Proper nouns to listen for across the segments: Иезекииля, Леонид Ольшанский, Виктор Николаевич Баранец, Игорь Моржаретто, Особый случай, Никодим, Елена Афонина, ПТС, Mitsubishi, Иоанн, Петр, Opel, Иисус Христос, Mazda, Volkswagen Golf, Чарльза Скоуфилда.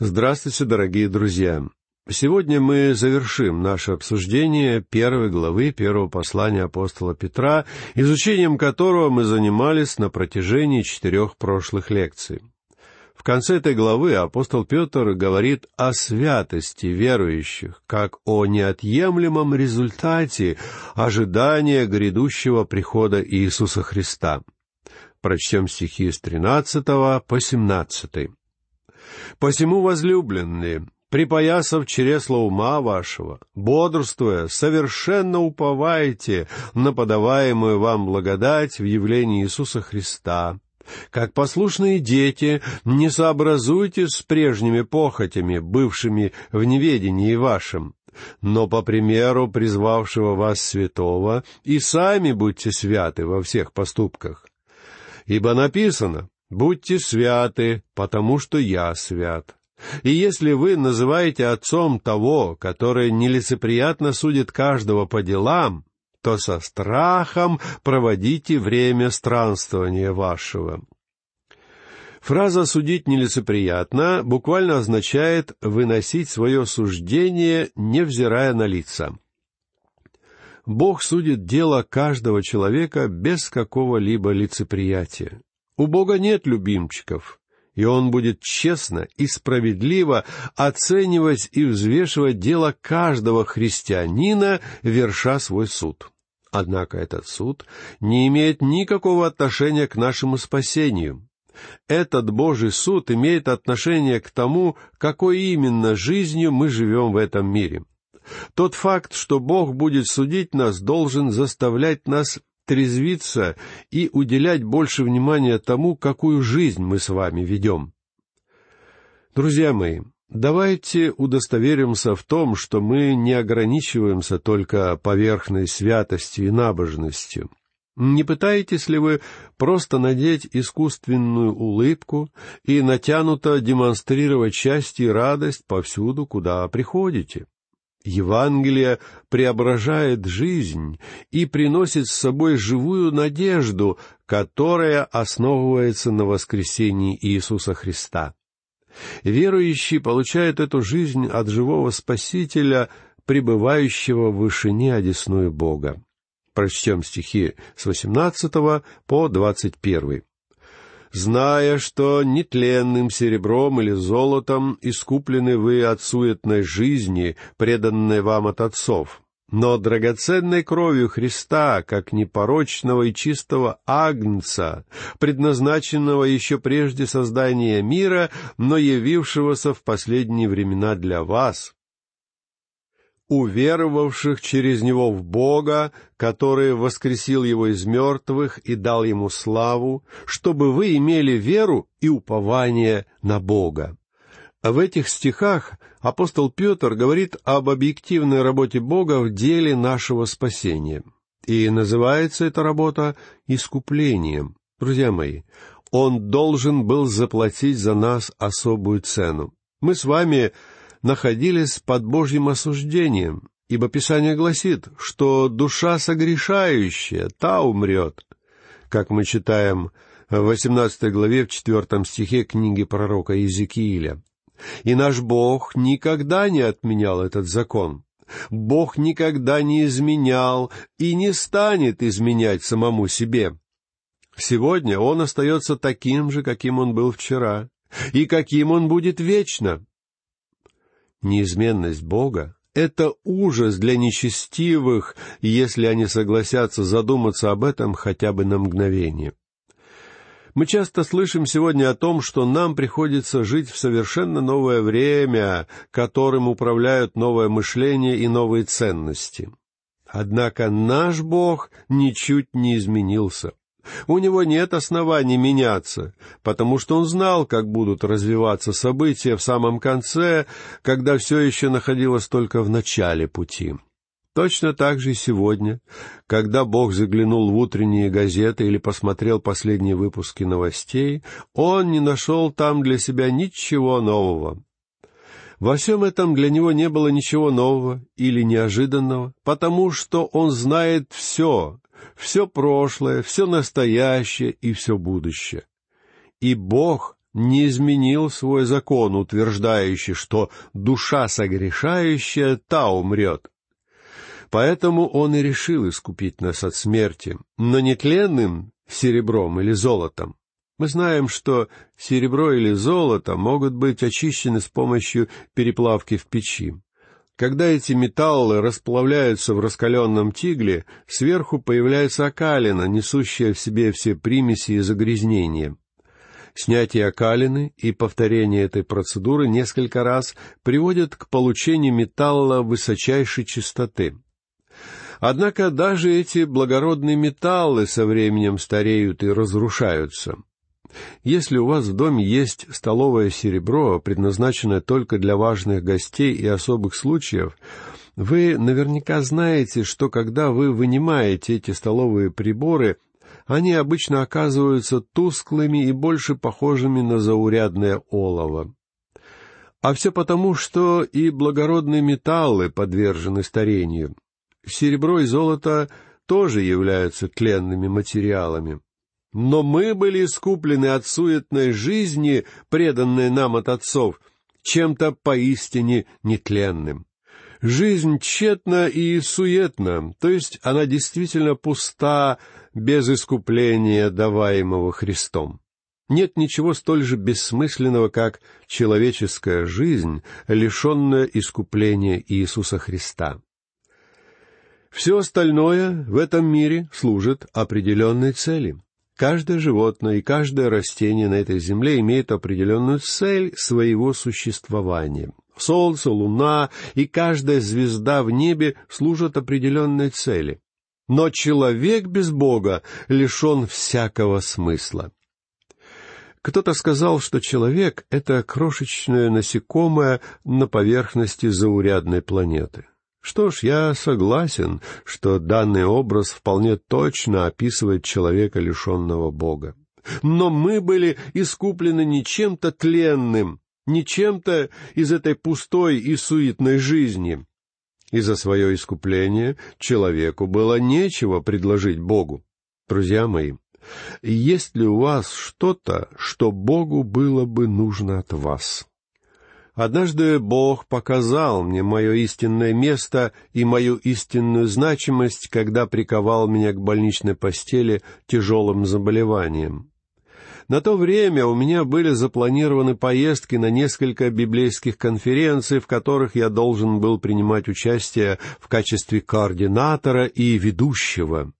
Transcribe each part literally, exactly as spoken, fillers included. Здравствуйте, дорогие друзья! Сегодня мы завершим наше обсуждение первой главы первого послания апостола Петра, изучением которого мы занимались на протяжении четырех прошлых лекций. В конце этой главы апостол Петр говорит о святости верующих, как о неотъемлемом результате ожидания грядущего прихода Иисуса Христа. Прочтем стихи с тринадцатого по семнадцатый. «Посему, возлюбленные, припоясав чресло ума вашего, бодрствуя, совершенно уповайте на подаваемую вам благодать в явлении Иисуса Христа. Как послушные дети, не сообразуйтесь с прежними похотями, бывшими в неведении вашем, но по примеру призвавшего вас святого, и сами будьте святы во всех поступках. Ибо написано: будьте святы, потому что я свят. И если вы называете отцом того, который нелицеприятно судит каждого по делам, то со страхом проводите время странствования вашего». Фраза «судить нелицеприятно» буквально означает «выносить свое суждение, невзирая на лица». Бог судит дело каждого человека без какого-либо лицеприятия. У Бога нет любимчиков, и Он будет честно и справедливо оценивать и взвешивать дело каждого христианина, верша свой суд. Однако этот суд не имеет никакого отношения к нашему спасению. Этот Божий суд имеет отношение к тому, какой именно жизнью мы живем в этом мире. Тот факт, что Бог будет судить нас, должен заставлять нас трезвиться и уделять больше внимания тому, какую жизнь мы с вами ведем. Друзья мои, давайте удостоверимся в том, что мы не ограничиваемся только поверхной святостью и набожностью. Не пытаетесь ли вы просто надеть искусственную улыбку и натянуто демонстрировать счастье и радость повсюду, куда приходите? Евангелие преображает жизнь и приносит с собой живую надежду, которая основывается на воскресении Иисуса Христа. Верующий получает эту жизнь от живого Спасителя, пребывающего в вышине одесную Бога. Прочтем стихи с восемнадцатого по двадцать первый. «Зная, что нетленным серебром или золотом искуплены вы от суетной жизни, преданной вам от отцов, но драгоценной кровью Христа, как непорочного и чистого агнца, предназначенного еще прежде создания мира, но явившегося в последние времена для вас, уверовавших через Него в Бога, который воскресил Его из мертвых и дал Ему славу, чтобы вы имели веру и упование на Бога». В этих стихах апостол Петр говорит об объективной работе Бога в деле нашего спасения. И называется эта работа искуплением. Друзья мои, Он должен был заплатить за нас особую цену. Мы с вами находились под Божьим осуждением, ибо Писание гласит, что душа согрешающая, та умрет. Как мы читаем в восемнадцатой главе, в четвертом стихе книги пророка Иезекииля. «И наш Бог никогда не отменял этот закон. Бог никогда не изменял и не станет изменять самому себе. Сегодня Он остается таким же, каким Он был вчера, и каким Он будет вечно». Неизменность Бога — это ужас для нечестивых, если они согласятся задуматься об этом хотя бы на мгновение. Мы часто слышим сегодня о том, что нам приходится жить в совершенно новое время, которым управляют новое мышление и новые ценности. Однако наш Бог ничуть не изменился. У Него нет оснований меняться, потому что Он знал, как будут развиваться события в самом конце, когда все еще находилось только в начале пути. Точно так же и сегодня, когда Бог заглянул в утренние газеты или посмотрел последние выпуски новостей, Он не нашел там для себя ничего нового. Во всем этом для Него не было ничего нового или неожиданного, потому что Он знает все. Все прошлое, все настоящее и все будущее. И Бог не изменил свой закон, утверждающий, что душа согрешающая та умрет. Поэтому он и решил искупить нас от смерти, но не тленным серебром или золотом. Мы знаем, что серебро или золото могут быть очищены с помощью переплавки в печи. Когда эти металлы расплавляются в раскаленном тигле, сверху появляется окалина, несущая в себе все примеси и загрязнения. Снятие окалины и повторение этой процедуры несколько раз приводят к получению металла высочайшей чистоты. Однако даже эти благородные металлы со временем стареют и разрушаются. Если у вас в доме есть столовое серебро, предназначенное только для важных гостей и особых случаев, вы наверняка знаете, что когда вы вынимаете эти столовые приборы, они обычно оказываются тусклыми и больше похожими на заурядное олово. А все потому, что и благородные металлы подвержены старению. Серебро и золото тоже являются тленными материалами. Но мы были искуплены от суетной жизни, преданной нам от отцов, чем-то поистине нетленным. Жизнь тщетна и суетна, то есть она действительно пуста, без искупления, даваемого Христом. Нет ничего столь же бессмысленного, как человеческая жизнь, лишенная искупления Иисуса Христа. Все остальное в этом мире служит определенной цели. Каждое животное и каждое растение на этой земле имеет определенную цель своего существования. Солнце, луна и каждая звезда в небе служат определенной цели. Но человек без Бога лишен всякого смысла. Кто-то сказал, что человек — это крошечное насекомое на поверхности заурядной планеты. Что ж, я согласен, что данный образ вполне точно описывает человека, лишенного Бога. Но мы были искуплены не чем-то тленным, не чем-то из этой пустой и суетной жизни. И за свое искупление человеку было нечего предложить Богу. Друзья мои, есть ли у вас что-то, что Богу было бы нужно от вас? Однажды Бог показал мне мое истинное место и мою истинную значимость, когда приковал меня к больничной постели тяжелым заболеванием. На то время у меня были запланированы поездки на несколько библейских конференций, в которых я должен был принимать участие в качестве координатора и ведущего.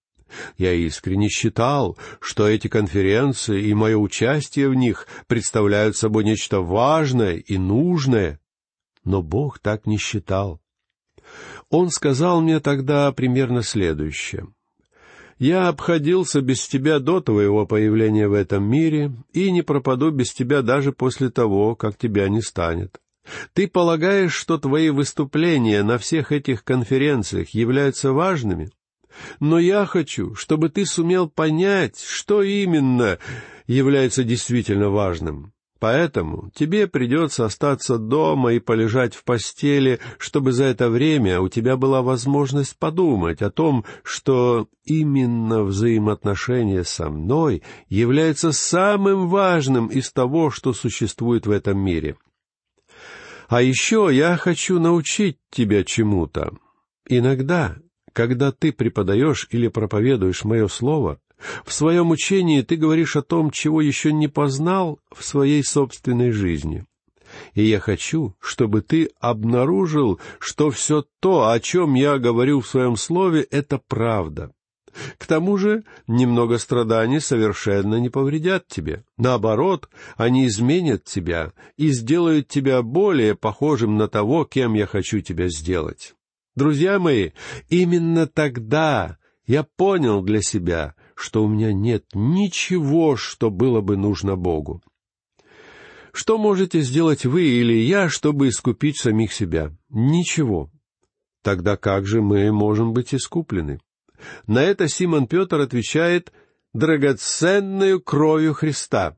Я искренне считал, что эти конференции и мое участие в них представляют собой нечто важное и нужное. Но Бог так не считал. Он сказал мне тогда примерно следующее. «Я обходился без тебя до твоего появления в этом мире и не пропаду без тебя даже после того, как тебя не станет. Ты полагаешь, что твои выступления на всех этих конференциях являются важными? Но я хочу, чтобы ты сумел понять, что именно является действительно важным. Поэтому тебе придется остаться дома и полежать в постели, чтобы за это время у тебя была возможность подумать о том, что именно взаимоотношения со мной является самым важным из того, что существует в этом мире. А еще я хочу научить тебя чему-то. Иногда... Когда ты преподаешь или проповедуешь мое слово, в своем учении ты говоришь о том, чего еще не познал в своей собственной жизни. И я хочу, чтобы ты обнаружил, что все то, о чем я говорю в своем слове, это правда. К тому же, немного страданий совершенно не повредят тебе. Наоборот, они изменят тебя и сделают тебя более похожим на того, кем я хочу тебя сделать». Друзья мои, именно тогда я понял для себя, что у меня нет ничего, что было бы нужно Богу. Что можете сделать вы или я, чтобы искупить самих себя? Ничего. Тогда как же мы можем быть искуплены? На это Симон Петр отвечает «драгоценную кровью Христа».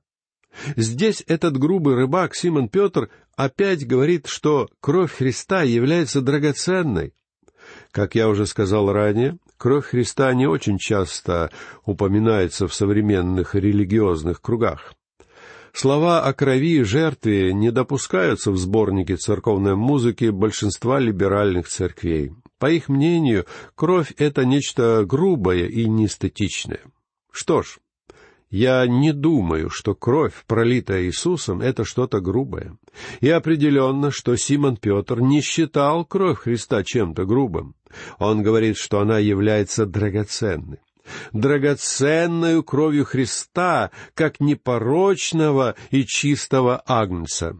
Здесь этот грубый рыбак Симон Петр опять говорит, что кровь Христа является драгоценной. Как я уже сказал ранее, кровь Христа не очень часто упоминается в современных религиозных кругах. Слова о крови и жертве не допускаются в сборнике церковной музыки большинства либеральных церквей. По их мнению, кровь — это нечто грубое и неэстетичное. Что ж, я не думаю, что кровь, пролитая Иисусом, — это что-то грубое. И определенно, что Симон Петр не считал кровь Христа чем-то грубым. Он говорит, что она является драгоценной. Драгоценную кровью Христа, как непорочного и чистого агнца.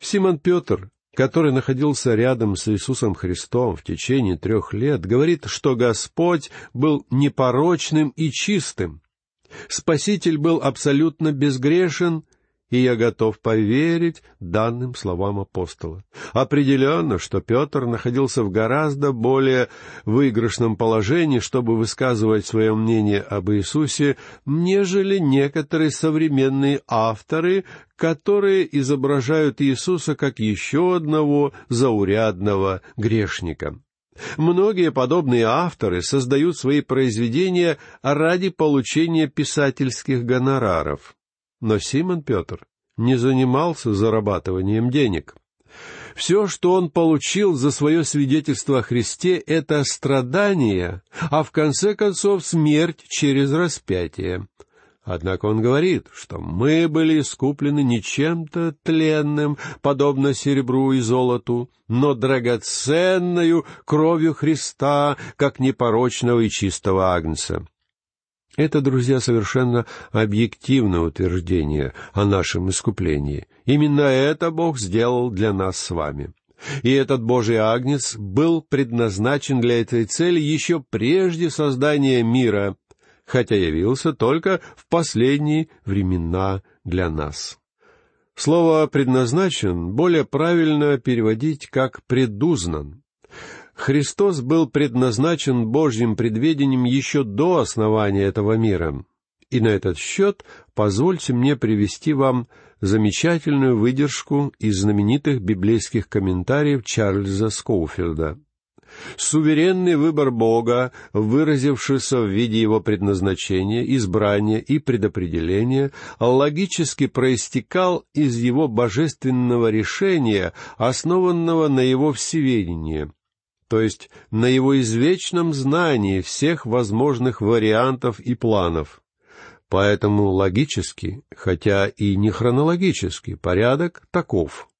Симон Петр, который находился рядом с Иисусом Христом в течение трех лет, говорит, что Господь был непорочным и чистым. Спаситель был абсолютно безгрешен, и я готов поверить данным словам апостола. Определенно, что Петр находился в гораздо более выигрышном положении, чтобы высказывать свое мнение об Иисусе, нежели некоторые современные авторы, которые изображают Иисуса как еще одного заурядного грешника. Многие подобные авторы создают свои произведения ради получения писательских гонораров. Но Симон Петр не занимался зарабатыванием денег. Все, что он получил за свое свидетельство о Христе, — это страдания, а в конце концов смерть через распятие. Однако он говорит, что мы были искуплены не чем-то тленным, подобно серебру и золоту, но драгоценною кровью Христа, как непорочного и чистого агнца. Это, друзья, совершенно объективное утверждение о нашем искуплении. Именно это Бог сделал для нас с вами. И этот Божий Агнец был предназначен для этой цели еще прежде создания мира, хотя явился только в последние времена для нас. Слово «предназначен» более правильно переводить как «предузнан». Христос был предназначен Божьим предведением еще до основания этого мира. И на этот счет позвольте мне привести вам замечательную выдержку из знаменитых библейских комментариев Чарльза Скоуфилда. «Суверенный выбор Бога, выразившийся в виде его предназначения, избрания и предопределения, логически проистекал из его божественного решения, основанного на его всеведении». То есть на его извечном знании всех возможных вариантов и планов. Поэтому логически, хотя и не хронологически, порядок таков.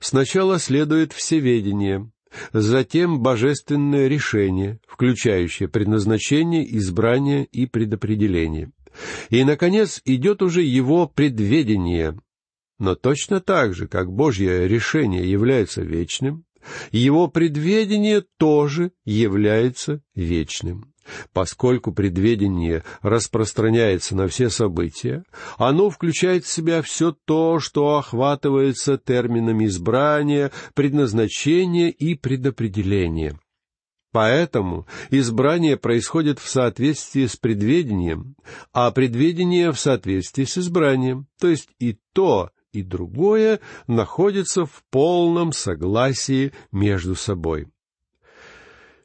Сначала следует всеведение, затем божественное решение, включающее предназначение, избрание и предопределение. И, наконец, идет уже его предведение. Но точно так же, как Божье решение является вечным, его предведение тоже является вечным. Поскольку предведение распространяется на все события, оно включает в себя все то, что охватывается терминами избрания, предназначения и предопределения. Поэтому избрание происходит в соответствии с предведением, а предведение в соответствии с избранием, то есть и то, и другое находится в полном согласии между собой.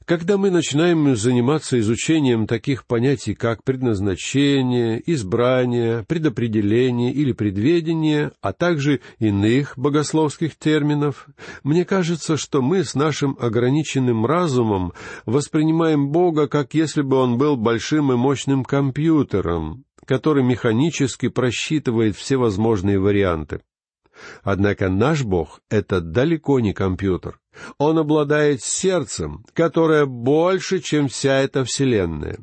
Когда мы начинаем заниматься изучением таких понятий, как предназначение, избрание, предопределение или предведение, а также иных богословских терминов, мне кажется, что мы с нашим ограниченным разумом воспринимаем Бога, как если бы Он был большим и мощным компьютером, который механически просчитывает все возможные варианты. Однако наш Бог — это далеко не компьютер. Он обладает сердцем, которое больше, чем вся эта вселенная.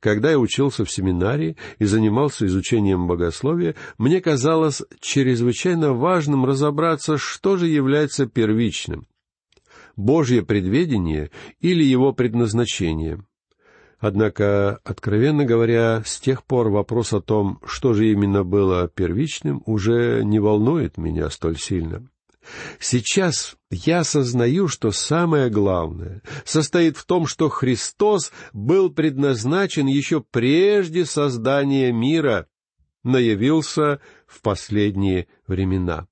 Когда я учился в семинарии и занимался изучением богословия, мне казалось чрезвычайно важным разобраться, что же является первичным — Божье предведение или его предназначение. Однако, откровенно говоря, с тех пор вопрос о том, что же именно было первичным, уже не волнует меня столь сильно. Сейчас я осознаю, что самое главное состоит в том, что Христос был предназначен еще прежде создания мира, но явился в последние времена.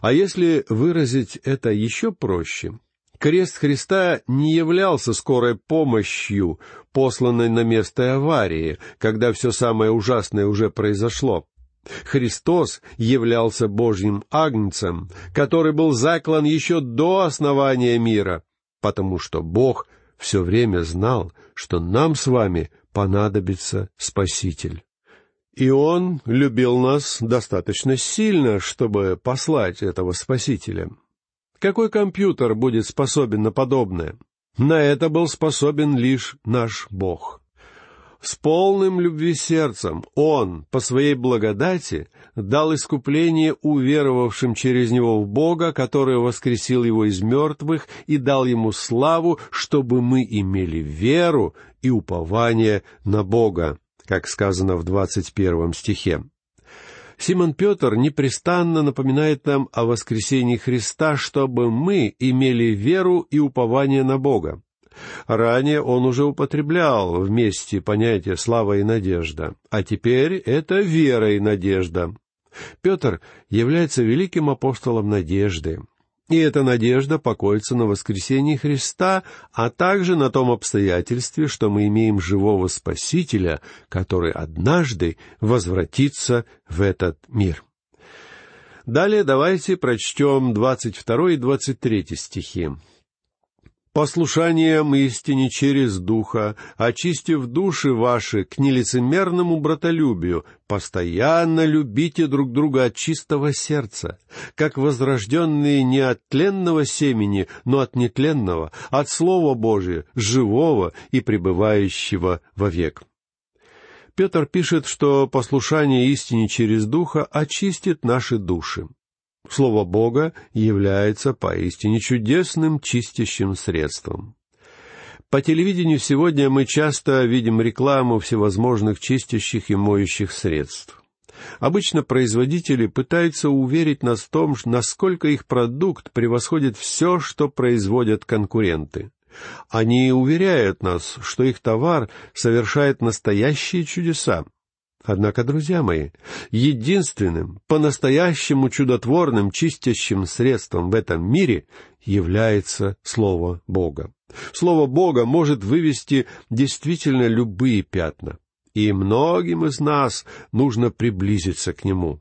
А если выразить это еще проще, крест Христа не являлся скорой помощью, посланной на место аварии, когда все самое ужасное уже произошло. Христос являлся Божьим Агнцем, который был заклан еще до основания мира, потому что Бог все время знал, что нам с вами понадобится Спаситель. И Он любил нас достаточно сильно, чтобы послать этого Спасителя. Какой компьютер будет способен на подобное? На это был способен лишь наш Бог. С полным любви сердцем Он по Своей благодати дал искупление уверовавшим через Него в Бога, который воскресил Его из мертвых и дал Ему славу, чтобы мы имели веру и упование на Бога, как сказано в двадцать первом стихе. Симон Петр непрестанно напоминает нам о воскресении Христа, чтобы мы имели веру и упование на Бога. Ранее он уже употреблял вместе понятие «слава и надежда», а теперь это «вера и надежда». Петр является великим апостолом надежды, и эта надежда покоится на воскресении Христа, а также на том обстоятельстве, что мы имеем живого Спасителя, который однажды возвратится в этот мир. Далее давайте прочтем двадцать второй и двадцать третий стихи. «Послушанием истине через Духа, очистив души ваши к нелицемерному братолюбию, постоянно любите друг друга от чистого сердца, как возрожденные не от тленного семени, но от нетленного, от Слова Божия, живого и пребывающего вовек». Петр пишет, что послушание истине через Духа очистит наши души. Слово Бога является поистине чудесным чистящим средством. По телевидению сегодня мы часто видим рекламу всевозможных чистящих и моющих средств. Обычно производители пытаются уверить нас в том, насколько их продукт превосходит все, что производят конкуренты. Они уверяют нас, что их товар совершает настоящие чудеса. Однако, друзья мои, единственным, по-настоящему чудотворным чистящим средством в этом мире является Слово Бога. Слово Бога может вывести действительно любые пятна, и многим из нас нужно приблизиться к Нему.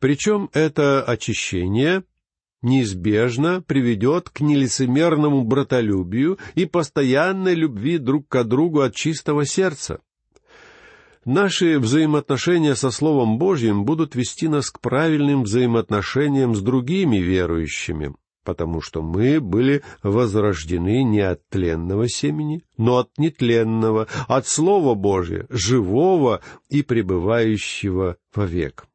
Причем это очищение неизбежно приведет к нелицемерному братолюбию и постоянной любви друг к другу от чистого сердца. Наши взаимоотношения со Словом Божьим будут вести нас к правильным взаимоотношениям с другими верующими, потому что мы были возрождены не от тленного семени, но от нетленного, от Слова Божия, живого и пребывающего вовек.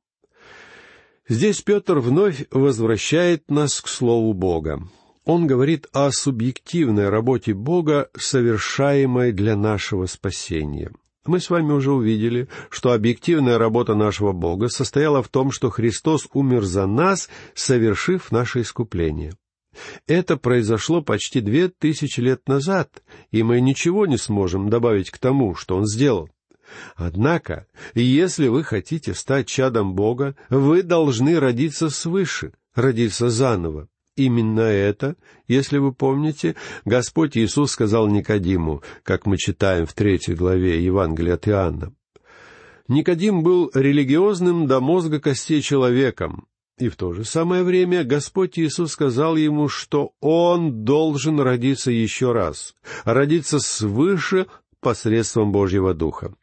Здесь Петр вновь возвращает нас к Слову Бога. Он говорит о субъективной работе Бога, совершаемой для нашего спасения. Мы с вами уже увидели, что объективная работа нашего Бога состояла в том, что Христос умер за нас, совершив наше искупление. Это произошло почти две тысячи лет назад, и мы ничего не сможем добавить к тому, что Он сделал. Однако, если вы хотите стать чадом Бога, вы должны родиться свыше, родиться заново. Именно это, если вы помните, Господь Иисус сказал Никодиму, как мы читаем в третьей главе Евангелия от Иоанна. Никодим был религиозным до мозга костей человеком, и в то же самое время Господь Иисус сказал ему, что он должен родиться еще раз, родиться свыше посредством Божьего Духа.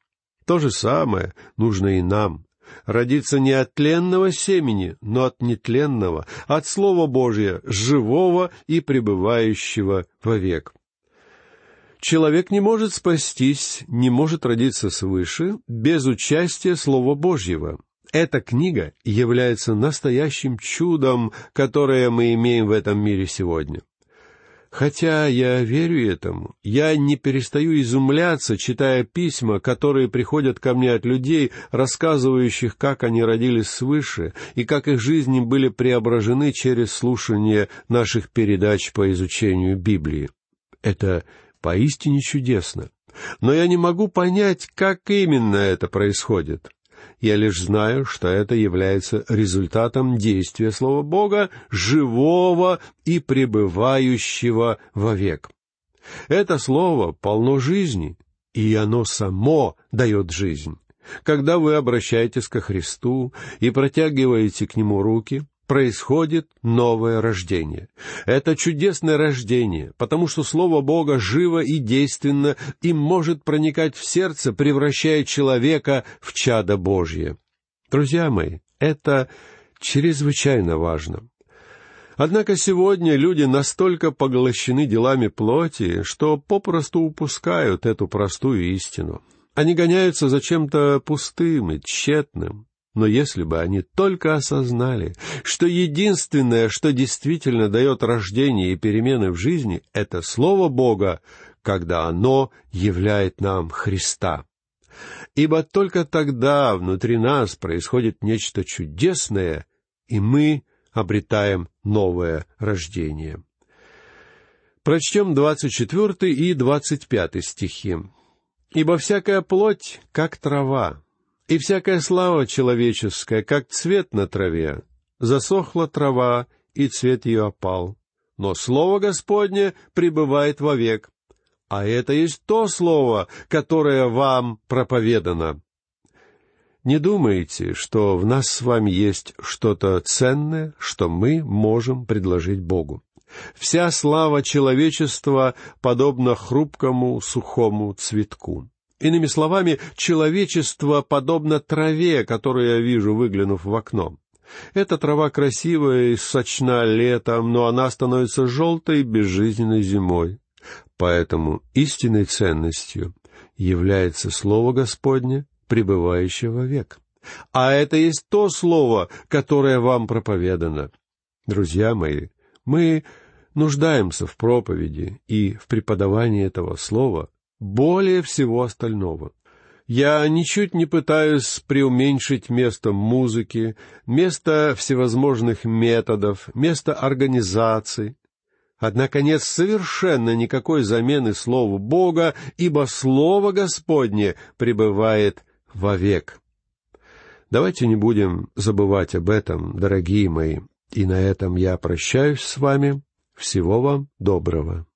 То же самое нужно и нам. Родиться не от тленного семени, но от нетленного, от Слова Божия, живого и пребывающего вовек. Человек не может спастись, не может родиться свыше без участия Слова Божьего. Эта книга является настоящим чудом, которое мы имеем в этом мире сегодня. Хотя я верю этому, я не перестаю изумляться, читая письма, которые приходят ко мне от людей, рассказывающих, как они родились свыше и как их жизни были преображены через слушание наших передач по изучению Библии. Это поистине чудесно. Но я не могу понять, как именно это происходит. Я лишь знаю, что это является результатом действия Слова Бога, живого и пребывающего вовек. Это Слово полно жизни, и оно само дает жизнь. Когда вы обращаетесь ко Христу и протягиваете к Нему руки, происходит новое рождение. Это чудесное рождение, потому что Слово Бога живо и действенно и может проникать в сердце, превращая человека в чадо Божье. Друзья мои, это чрезвычайно важно. Однако сегодня люди настолько поглощены делами плоти, что попросту упускают эту простую истину. Они гоняются за чем-то пустым и тщетным. Но если бы они только осознали, что единственное, что действительно дает рождение и перемены в жизни, это Слово Бога, когда оно являет нам Христа. Ибо только тогда внутри нас происходит нечто чудесное, и мы обретаем новое рождение. Прочтем двадцать четвертый и двадцать пятый стихи. «Ибо всякая плоть, как трава, и всякая слава человеческая, как цвет на траве, засохла трава, и цвет ее опал. Но слово Господне пребывает вовек, а это есть то слово, которое вам проповедано». Не думайте, что в нас с вами есть что-то ценное, что мы можем предложить Богу. Вся слава человечества подобна хрупкому сухому цветку. Иными словами, человечество подобно траве, которую я вижу, выглянув в окно. Эта трава красивая и сочна летом, но она становится желтой и безжизненной зимой. Поэтому истинной ценностью является Слово Господне, пребывающее вовек. А это есть то Слово, которое вам проповедано. Друзья мои, мы нуждаемся в проповеди и в преподавании этого Слова более всего остального. Я ничуть не пытаюсь преуменьшить место музыки, место всевозможных методов, место организаций. Однако нет совершенно никакой замены Слову Бога, ибо Слово Господне пребывает вовек. Давайте не будем забывать об этом, дорогие мои. И на этом я прощаюсь с вами. Всего вам доброго.